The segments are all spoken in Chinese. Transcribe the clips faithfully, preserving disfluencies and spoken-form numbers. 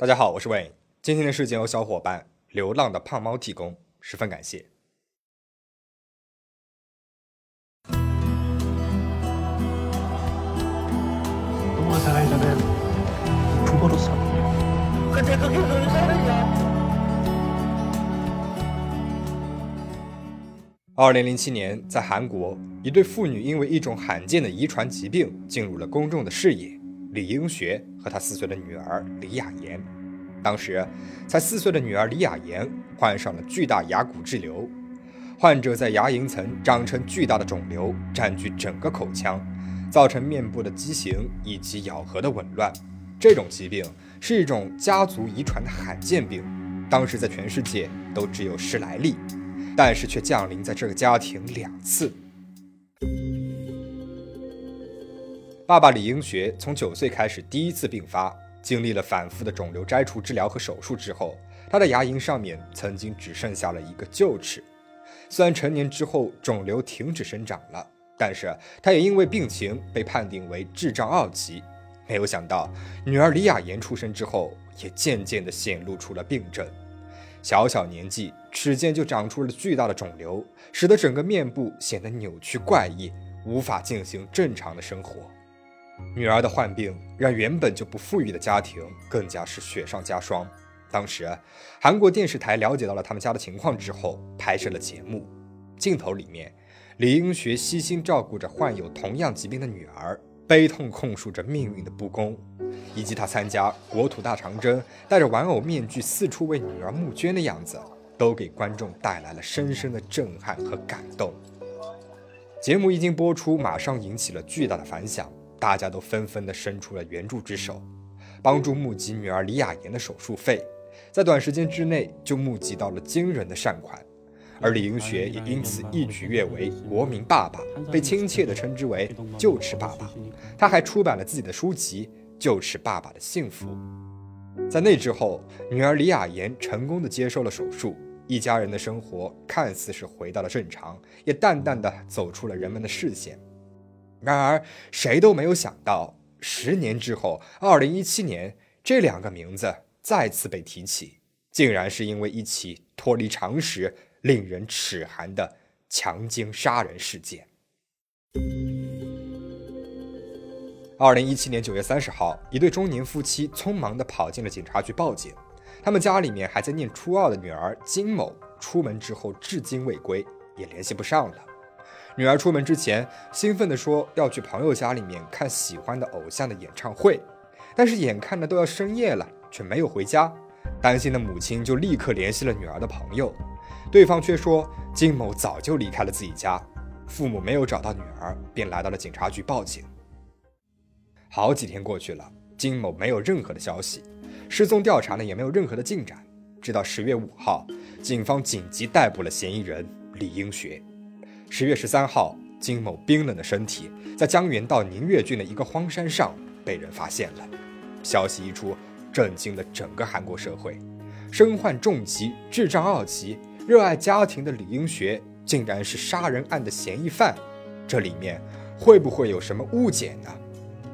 大家好，我是Wayne。今天的事件由小伙伴流浪的胖猫提供，十分感谢。二零零七年，在韩国，一对父女因为一种罕见的遗传疾病进入了公众的视野。李英学和他四岁的女儿李雅妍，当时才四岁的女儿李雅妍患上了巨大牙骨质瘤，患者在牙龈层长成巨大的肿瘤，占据整个口腔，造成面部的畸形以及咬合的紊乱。这种疾病是一种家族遗传的罕见病，当时在全世界都只有十来例，但是却降临在这个家庭两次。爸爸李英学从九岁开始第一次病发，经历了反复的肿瘤摘除治疗和手术之后，他的牙龈上面曾经只剩下了一个臼齿。虽然成年之后肿瘤停止生长了，但是他也因为病情被判定为智障二级。没有想到女儿李雅妍出生之后，也渐渐地显露出了病症。小小年纪，齿间就长出了巨大的肿瘤，使得整个面部显得扭曲怪异，无法进行正常的生活。女儿的患病让原本就不富裕的家庭更加是雪上加霜。当时韩国电视台了解到了他们家的情况之后，拍摄了节目。镜头里面，李英学悉心照顾着患有同样疾病的女儿，悲痛控诉着命运的不公，以及他参加国土大长征带着玩偶面具四处为女儿募捐的样子，都给观众带来了深深的震撼和感动。节目一经播出，马上引起了巨大的反响，大家都纷纷地伸出了援助之手，帮助募集女儿李雅妍的手术费，在短时间之内就募集到了惊人的善款，而李英学也因此一举跃为国民爸爸，被亲切地称之为“臼齿爸爸”。他还出版了自己的书籍《臼齿爸爸的幸福》。在那之后，女儿李雅妍成功地接受了手术，一家人的生活看似是回到了正常，也淡淡地走出了人们的视线。然而，谁都没有想到，十年之后，二零一七年，这两个名字再次被提起，竟然是因为一起脱离常识、令人齿寒的强奸杀人事件。二零一七年九月三十号，一对中年夫妻匆忙地跑进了警察局报警，他们家里面还在念初二的女儿金某出门之后至今未归，也联系不上了。女儿出门之前兴奋地说要去朋友家里面看喜欢的偶像的演唱会，但是眼看着都要深夜了，却没有回家。担心的母亲就立刻联系了女儿的朋友，对方却说金某早就离开了自己家。父母没有找到女儿，便来到了警察局报警。好几天过去了，金某没有任何的消息，失踪调查呢也没有任何的进展。直到十月五号，警方紧急逮捕了嫌疑人李英学。十月十三号，金某冰冷的身体在江原道宁越郡的一个荒山上被人发现了。消息一出，震惊了整个韩国社会。身患重疾、智障二级、热爱家庭的李英学，竟然是杀人案的嫌疑犯。这里面会不会有什么误解呢？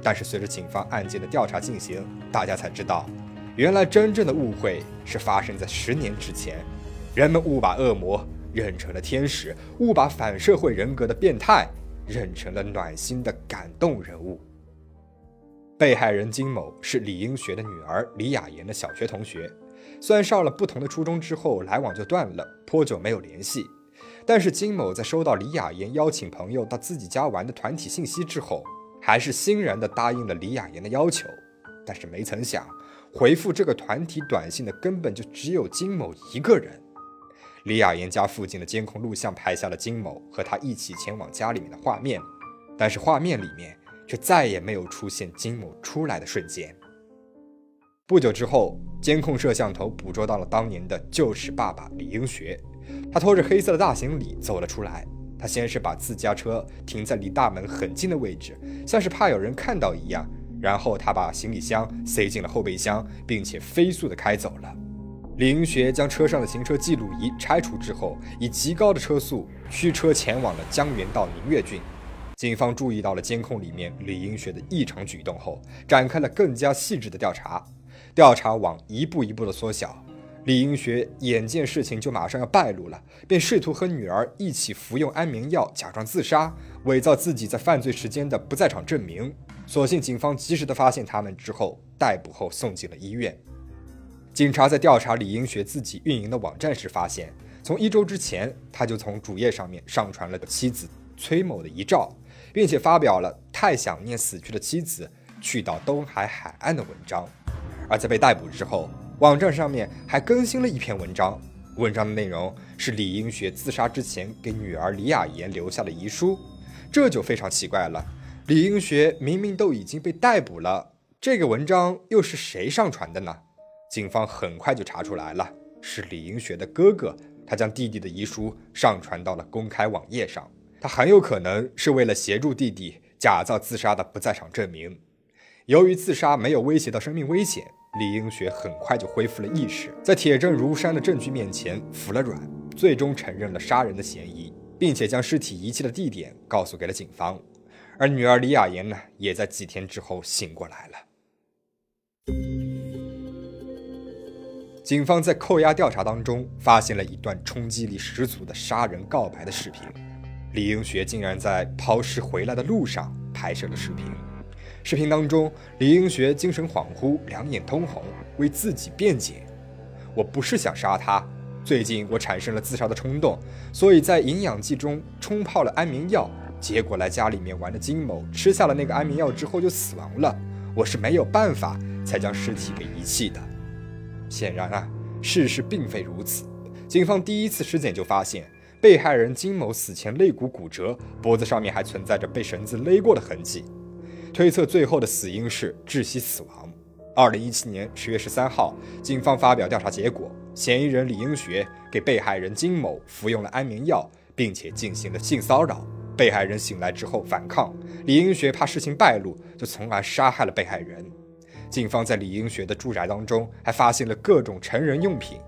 但是随着警方案件的调查进行，大家才知道，原来真正的误会是发生在十年之前。人们误把恶魔认成了天使，误把反社会人格的变态认成了暖心的感动人物。被害人金某是李英学的女儿李雅妍的小学同学，虽然上了不同的初中之后来往就断了，颇久没有联系，但是金某在收到李雅妍邀请朋友到自己家玩的团体信息之后，还是欣然地答应了李雅妍的要求。但是没曾想，回复这个团体短信的根本就只有金某一个人。李雅妍家附近的监控录像拍下了金某和他一起前往家里面的画面，但是画面里面却再也没有出现金某出来的瞬间。不久之后，监控摄像头捕捉到了当年的臼齿爸爸李英学，他拖着黑色的大行李走了出来。他先是把自家车停在离大门很近的位置，像是怕有人看到一样，然后他把行李箱塞进了后备箱，并且飞速地开走了。李英学将车上的行车记录仪拆除之后，以极高的车速驱车前往了江原道宁越郡。警方注意到了监控里面李英学的异常举动后，展开了更加细致的调查。调查网一步一步的缩小。李英学眼见事情就马上要败露了，便试图和女儿一起服用安眠药，假装自杀，伪造自己在犯罪时间的不在场证明。所幸警方及时的发现他们之后，逮捕后送进了医院。警察在调查李英学自己运营的网站时发现，从一周之前，他就从主页上面上传了妻子崔某的遗照，并且发表了太想念死去的妻子去到东海海岸的文章。而在被逮捕之后，网站上面还更新了一篇文章，文章的内容是李英学自杀之前给女儿李雅妍留下的遗书。这就非常奇怪了，李英学明明都已经被逮捕了，这个文章又是谁上传的呢？警方很快就查出来了，是李英学的哥哥，他将弟弟的遗书上传到了公开网页上。他很有可能是为了协助弟弟假造自杀的不在场证明。由于自杀没有威胁到生命危险，李英学很快就恢复了意识，在铁证如山的证据面前服了软，最终承认了杀人的嫌疑，并且将尸体遗弃的地点告诉给了警方。而女儿李雅妍呢，也在几天之后醒过来了。警方在扣押调查当中发现了一段冲击力十足的杀人告白的视频，李英学竟然在抛尸回来的路上拍摄了视频。视频当中，李英学精神恍惚，两眼通红，为自己辩解：我不是想杀他，最近我产生了自杀的冲动，所以在营养剂中冲泡了安眠药，结果来家里面玩的金某吃下了那个安眠药之后就死亡了，我是没有办法才将尸体给遗弃的。显然啊，事实并非如此。警方第一次尸检就发现，被害人金某死前肋骨骨折，脖子上面还存在着被绳子勒过的痕迹，推测最后的死因是窒息死亡。二零一七年十月十三号，警方发表调查结果，嫌疑人李英学给被害人金某服用了安眠药，并且进行了性骚扰。被害人醒来之后反抗，李英学怕事情败露，就从而杀害了被害人。警方在李英学的住宅当中还发现了各种成人用品，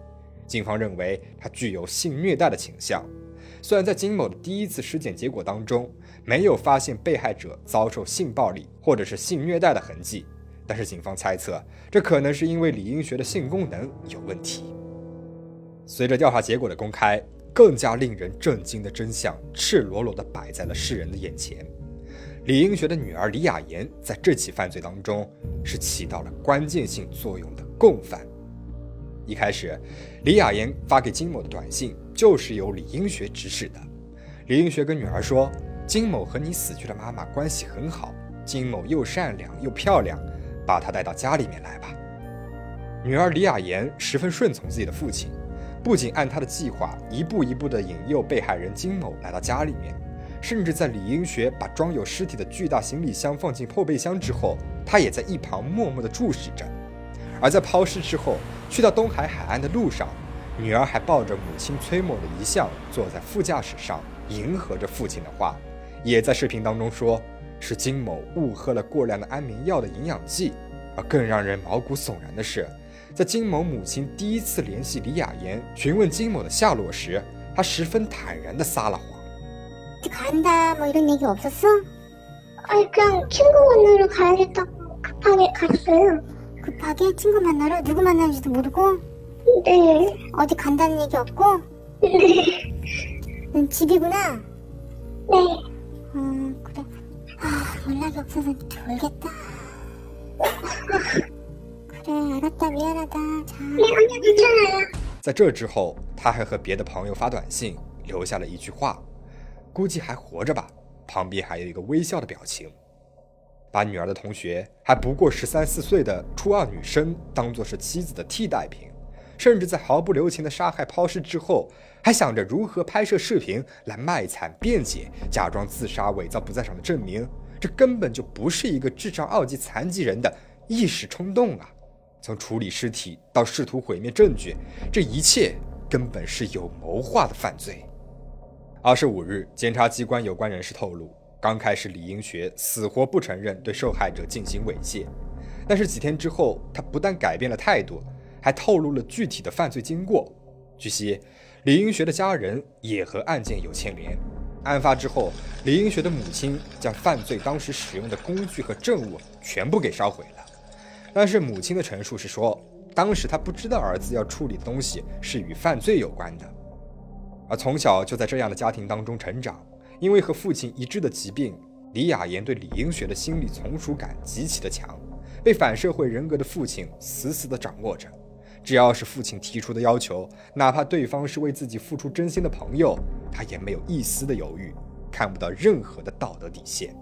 警方认为他具有性虐待的倾向。虽然在金某的第一次尸检结果当中没有发现被害者遭受性暴力或者是性虐待的痕迹，但是警方猜测这可能是因为李英学的性功能有问题。随着调查结果的公开，更加令人震惊的真相赤裸裸地摆在了世人的眼前。李英学的女儿李雅妍在这起犯罪当中是起到了关键性作用的共犯。一开始，李雅妍发给金某的短信就是由李英学指使的。李英学跟女儿说，金某和你死去的妈妈关系很好，金某又善良又漂亮，把她带到家里面来吧。女儿李雅妍十分顺从自己的父亲，不仅按他的计划一步一步地引诱被害人金某来到家里面，甚至在李英学把装有尸体的巨大行李箱放进后备箱之后，他也在一旁默默地注视着。而在抛尸之后，去到东海海岸的路上，女儿还抱着母亲崔某的遗像坐在副驾驶上，迎合着父亲的话，也在视频当中说是金某误喝了过量的安眠药的营养剂。而更让人毛骨悚然的是，在金某母亲第一次联系李雅妍询问金某的下落时，她十分坦然地撒了谎。在这之后，她还和别的朋友发短信，留下了一句话：估计还活着吧，旁边还有一个微笑的表情。把女儿的同学，还不过十三四岁的初二女生当作是妻子的替代品，甚至在毫不留情的杀害抛尸之后，还想着如何拍摄视频来卖惨辩解，假装自杀，伪造不在场的证明。这根本就不是一个智障二级残疾人的一时冲动啊！从处理尸体到试图毁灭证据，这一切根本是有谋划的犯罪。二十五日，检察机关有关人士透露，刚开始李英学死活不承认对受害者进行猥亵，但是几天之后，他不但改变了态度，还透露了具体的犯罪经过。据悉，李英学的家人也和案件有牵连。案发之后，李英学的母亲将犯罪当时使用的工具和证物全部给烧毁了。但是母亲的陈述是说，当时她不知道儿子要处理的东西是与犯罪有关的。而从小就在这样的家庭当中成长，因为和父亲一致的疾病，李雅妍对理应学的心理从属感极其的强，被反社会人格的父亲死死地掌握着。只要是父亲提出的要求，哪怕对方是为自己付出真心的朋友，她也没有一丝的犹豫，看不到任何的道德底线。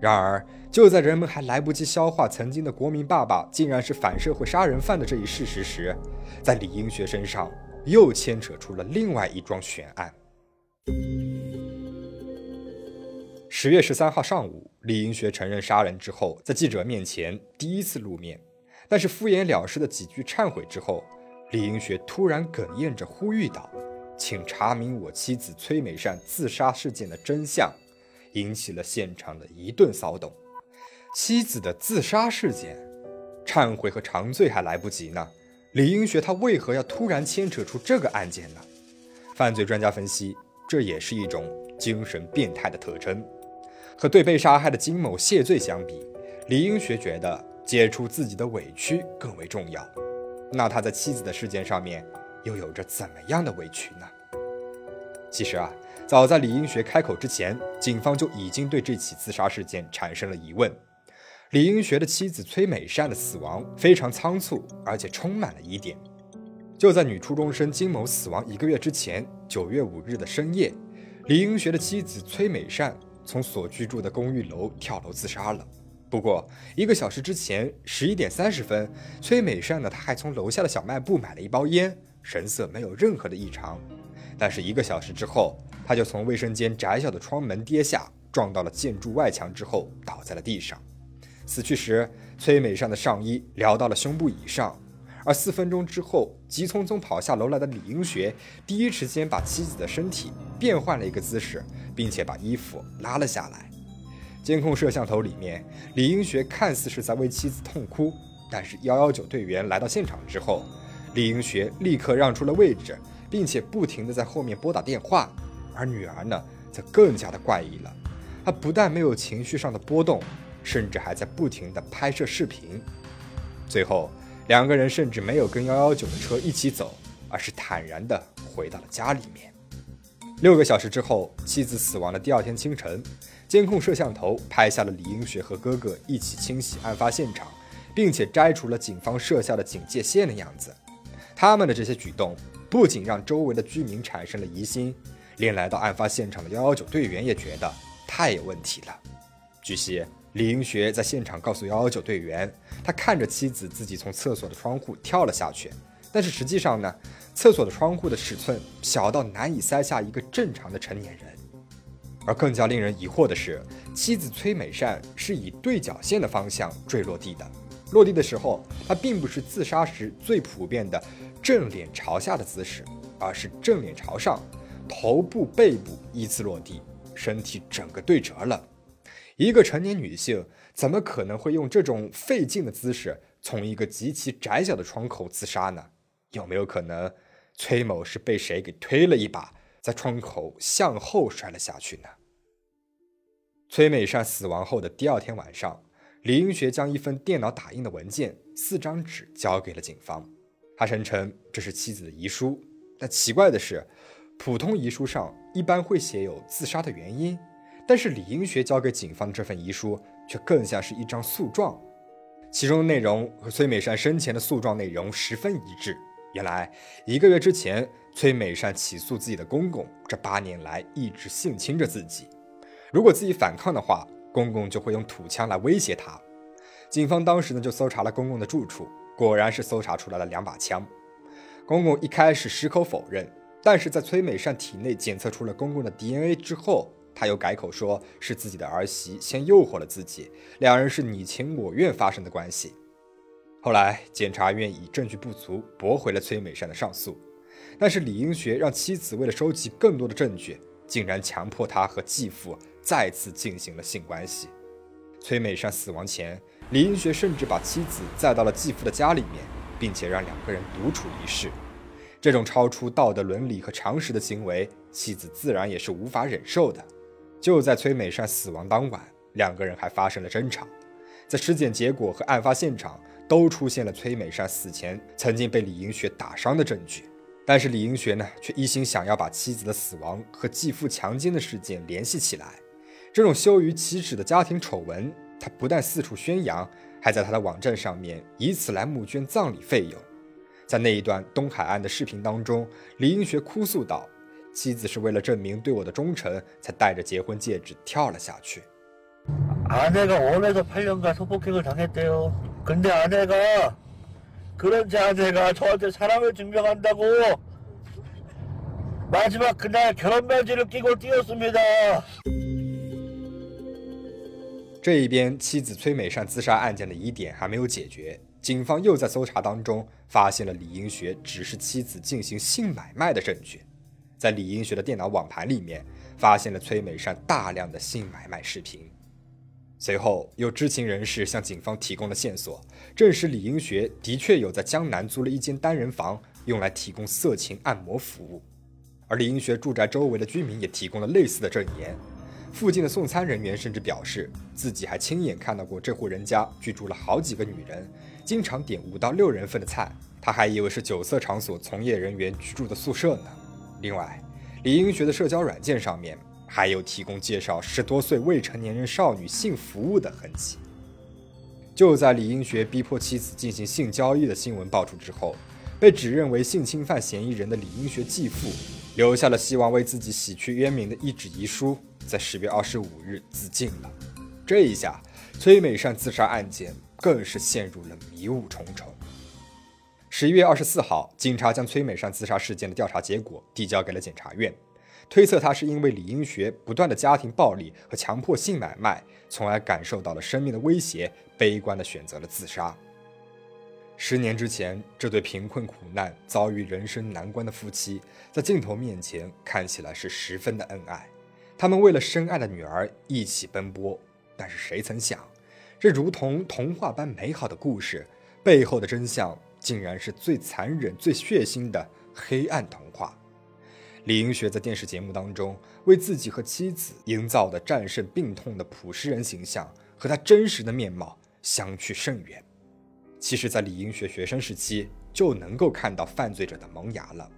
然而，就在人们还来不及消化曾经的国民爸爸竟然是反社会杀人犯的这一事实时，在李英学身上又牵扯出了另外一桩悬案。十月十三号上午，李英学承认杀人之后，在记者面前第一次露面，但是敷衍了事的几句忏悔之后，李英学突然哽咽着呼吁道：“请查明我妻子崔美善自杀事件的真相。”引起了现场的一顿骚动。妻子的自杀事件，忏悔和长罪还来不及呢，李英学他为何要突然牵扯出这个案件呢？犯罪专家分析，这也是一种精神变态的特征。和对被杀害的金某谢罪相比，李英学觉得解除自己的委屈更为重要。那他在妻子的事件上面又有着怎么样的委屈呢？其实啊，早在李英学开口之前，警方就已经对这起自杀事件产生了疑问。李英学的妻子崔美善的死亡非常仓促，而且充满了疑点。就在女初中生金某死亡一个月之前，九月五日的深夜，李英学的妻子崔美善从所居住的公寓楼跳楼自杀了。不过，一个小时之前，十一点三十分，崔美善呢，她还从楼下的小卖部买了一包烟，神色没有任何的异常。但是一个小时之后，他就从卫生间窄小的窗门跌下，撞到了建筑外墙之后倒在了地上。死去时，崔美善的上衣撩到了胸部以上。而四分钟之后，急匆匆跑下楼来的李英学第一时间把妻子的身体变换了一个姿势，并且把衣服拉了下来。监控摄像头里面，李英学看似是在为妻子痛哭，但是一一九队员来到现场之后，李英学立刻让出了位置，并且不停地在后面拨打电话。而女儿呢，则更加的怪异了，她不但没有情绪上的波动，甚至还在不停地拍摄视频。最后，两个人甚至没有跟一一九的车一起走，而是坦然地回到了家里面。六个小时之后，妻子死亡的第二天清晨，监控摄像头拍下了李英学和哥哥一起清洗案发现场，并且摘除了警方设下的警戒线的样子。他们的这些举动不仅让周围的居民产生了疑心，连来到案发现场的一一九队员也觉得太有问题了。据悉，李英学在现场告诉一一九队员，他看着妻子自己从厕所的窗户跳了下去，但是实际上呢，厕所的窗户的尺寸小到难以塞下一个正常的成年人。而更加令人疑惑的是，妻子崔美善是以对角线的方向坠落地的。落地的时候，她并不是自杀时最普遍的正脸朝下的姿势，而是正脸朝上，头部背部依次落地，身体整个对折了。一个成年女性怎么可能会用这种费劲的姿势从一个极其窄小的窗口自杀呢？有没有可能崔某是被谁给推了一把，在窗口向后摔了下去呢？崔美善死亡后的第二天晚上，李英学将一份电脑打印的文件、四张纸交给了警方。他声称这是妻子的遗书，但奇怪的是，普通遗书上一般会写有自杀的原因，但是李英学交给警方的这份遗书却更像是一张诉状，其中的内容和崔美善生前的诉状内容十分一致。原来，一个月之前，崔美善起诉自己的公公这八年来一直性侵着自己，如果自己反抗的话，公公就会用土枪来威胁他。警方当时呢就搜查了公公的住处，果然是搜查出来了两把枪。公公一开始矢口否认，但是在崔美善体内检测出了公公的 D N A 之后，他又改口说是自己的儿媳先诱惑了自己，两人是你情我愿发生的关系。后来检察院以证据不足驳回了崔美善的上诉，但是李英学让妻子为了收集更多的证据，竟然强迫他和继父再次进行了性关系。崔美善死亡前，李英学甚至把妻子载到了继父的家里面，并且让两个人独处一室。这种超出道德伦理和常识的行为，妻子自然也是无法忍受的。就在崔美善死亡当晚，两个人还发生了争吵，在尸检结果和案发现场都出现了崔美莎死前曾经被李银雪打伤的证据。但是李银雪呢，却一心想要把妻子的死亡和继父强奸的事件联系起来。这种羞于启齿的家庭丑闻，她不但四处宣扬，还在她的网站上面以此来募捐葬礼费用。在那一段东海岸的视频当中，李银雪哭诉道：“妻子是为了证明对我的忠诚，才戴着结婚戒指跳了下去。”아내가원해서팔년간소폭행을당했대요근데아내가그런자세가저한테사랑을증명한다고마지막그날결혼반지를끼고뛰었습니다。这一边，妻子崔美善自杀案件的疑点还没有解决，警方又在搜查当中发现了李银学指示妻子进行性买卖的证据。在李银学的电脑网盘里面，发现了崔美善大量的性买卖视频。随后，有知情人士向警方提供了线索，证实李银学的确有在江南租了一间单人房，用来提供色情按摩服务。而李银学住宅周围的居民也提供了类似的证言。附近的送餐人员甚至表示，自己还亲眼看到过这户人家居住了好几个女人，经常点五到六人份的菜，他还以为是酒色场所从业人员居住的宿舍呢。另外，李银学的社交软件上面还有提供介绍十多岁未成年人少女性服务的痕迹。就在李英学逼迫妻子进行性交易的新闻爆出之后，被指认为性侵犯嫌疑人的李英学继父留下了希望为自己洗去冤名的一纸遗书，在十月二十五日自尽了。这一下，崔美善自杀案件更是陷入了迷雾重重。十一月二十四号，警察将崔美善自杀事件的调查结果递交给了检察院。推测他是因为李英学不断的家庭暴力和强迫性买卖，从而感受到了生命的威胁，悲观地选择了自杀。十年之前，这对贫困苦难、遭遇人生难关的夫妻，在镜头面前看起来是十分的恩爱。他们为了深爱的女儿一起奔波，但是谁曾想，这如同童话般美好的故事，背后的真相竟然是最残忍、最血腥的黑暗童话。李银学在电视节目当中为自己和妻子营造的战胜病痛的朴实人形象，和他真实的面貌相去甚远。其实在李银学学生时期就能够看到犯罪者的萌芽了，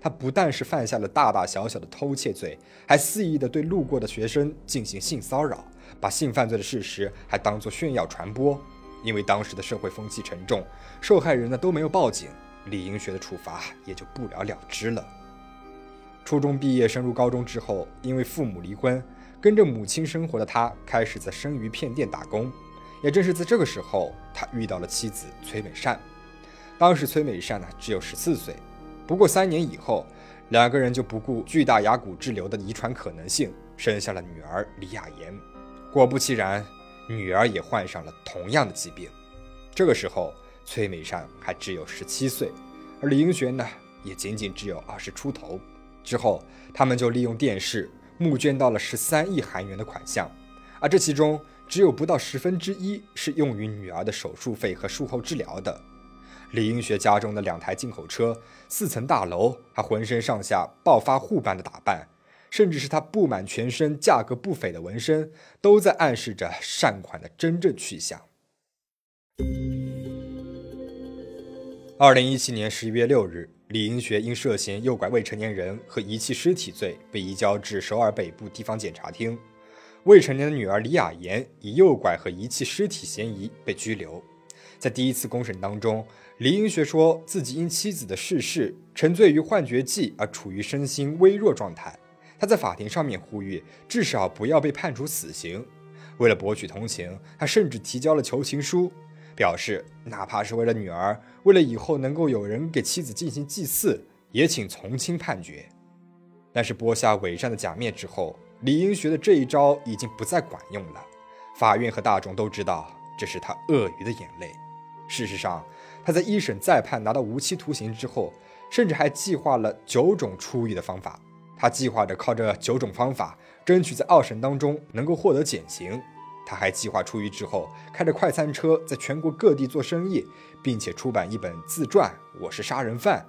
他不但是犯下了大大小小的偷窃罪，还肆意的对路过的学生进行性骚扰，把性犯罪的事实还当作炫耀传播。因为当时的社会风气沉重，受害人呢都没有报警，李银学的处罚也就不了了之了。初中毕业升入高中之后，因为父母离婚，跟着母亲生活的他开始在生鱼片店打工。也正是在这个时候，他遇到了妻子崔美善。当时崔美善呢只有十四岁，不过三年以后，两个人就不顾巨大牙骨滞留的遗传可能性，生下了女儿李雅妍。果不其然，女儿也患上了同样的疾病。这个时候崔美善还只有十七岁，而李英学呢也仅仅只有二十出头。之后，他们就利用电视募捐到了十三亿韩元的款项，而这其中只有不到十分之一是用于女儿的手术费和术后治疗的。李英学家中的两台进口车、四层大楼，他浑身上下暴发户般的打扮，甚至是他布满全身价格不菲的纹身，都在暗示着善款的真正去向。二零一七年十一月六日。李银学因涉嫌诱拐未成年人和遗弃尸体罪被移交至首尔北部地方检察厅，未成年的女儿李雅妍以诱拐和遗弃尸体嫌疑被拘留。在第一次公审当中，李银学说自己因妻子的逝世沉醉于幻觉剂而处于身心微弱状态，他在法庭上面呼吁至少不要被判处死刑。为了博取同情，他甚至提交了求情书，表示哪怕是为了女儿，为了以后能够有人给妻子进行祭祀，也请从轻判决。但是剥下伪善的假面之后，李英学的这一招已经不再管用了，法院和大众都知道这是他鳄鱼的眼泪。事实上，他在一审再判拿到无期徒刑之后，甚至还计划了九种出狱的方法，他计划着靠这九种方法争取在二审当中能够获得减刑。他还计划出狱之后开着快餐车在全国各地做生意，并且出版一本自传《我是杀人犯》。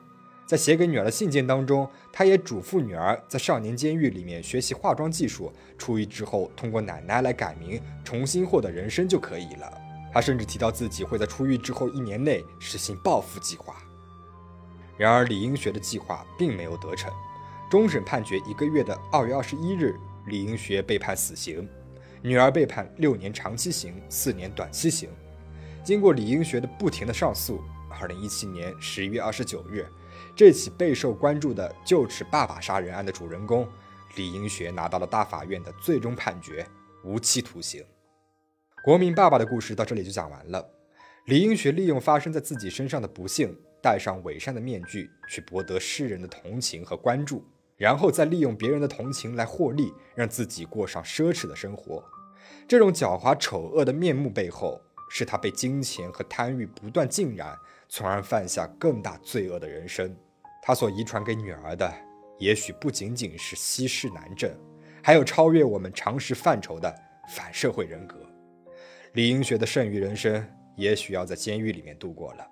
在写给女儿的信件当中，他也嘱咐女儿在少年监狱里面学习化妆技术，出狱之后通过奶奶来改名，重新获得人生就可以了。他甚至提到自己会在出狱之后一年内实行报复计划。然而李英学的计划并没有得逞，终审判决一个月的二月二十一日，李英学被判死刑，女儿被判六年长期刑、四年短期刑。经过李英学的不停的上诉，二零一七年十一月二十九日，这起备受关注的臼齿爸爸杀人案的主人公李英学拿到了大法院的最终判决，无期徒刑。国民爸爸的故事到这里就讲完了。李英学利用发生在自己身上的不幸，戴上伪善的面具，去博得世人的同情和关注，然后再利用别人的同情来获利，让自己过上奢侈的生活。这种狡猾丑恶的面目背后，是他被金钱和贪欲不断浸染，从而犯下更大罪恶的人生。他所遗传给女儿的，也许不仅仅是稀世难症，还有超越我们常识范畴的反社会人格。李英学的剩余人生也许要在监狱里面度过了，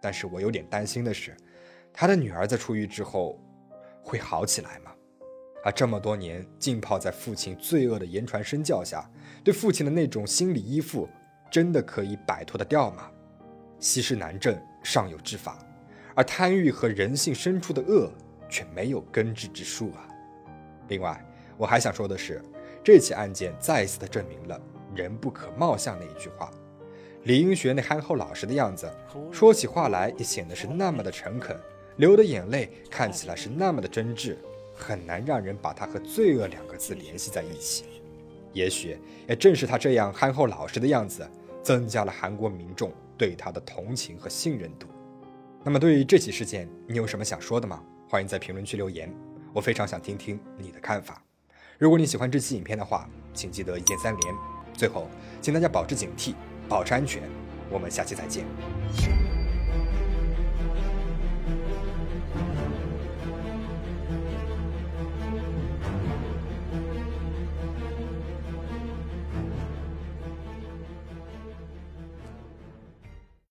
但是我有点担心的是，他的女儿在出狱之后会好起来吗？他这么多年浸泡在父亲罪恶的言传身教下，对父亲的那种心理依附真的可以摆脱得掉吗？稀世难症尚有治法，而贪欲和人性深处的恶却没有根治之术啊。另外我还想说的是，这起案件再一次的证明了人不可貌相那一句话。李英学那憨厚老实的样子，说起话来也显得是那么的诚恳，流的眼泪看起来是那么的真挚，很难让人把他和罪恶两个字联系在一起。也许也正是他这样憨厚老实的样子，增加了韩国民众对他的同情和信任度。那么对于这起事件，你有什么想说的吗？欢迎在评论区留言，我非常想听听你的看法。如果你喜欢这期影片的话，请记得一键三连。最后，请大家保持警惕，保持安全。我们下期再见。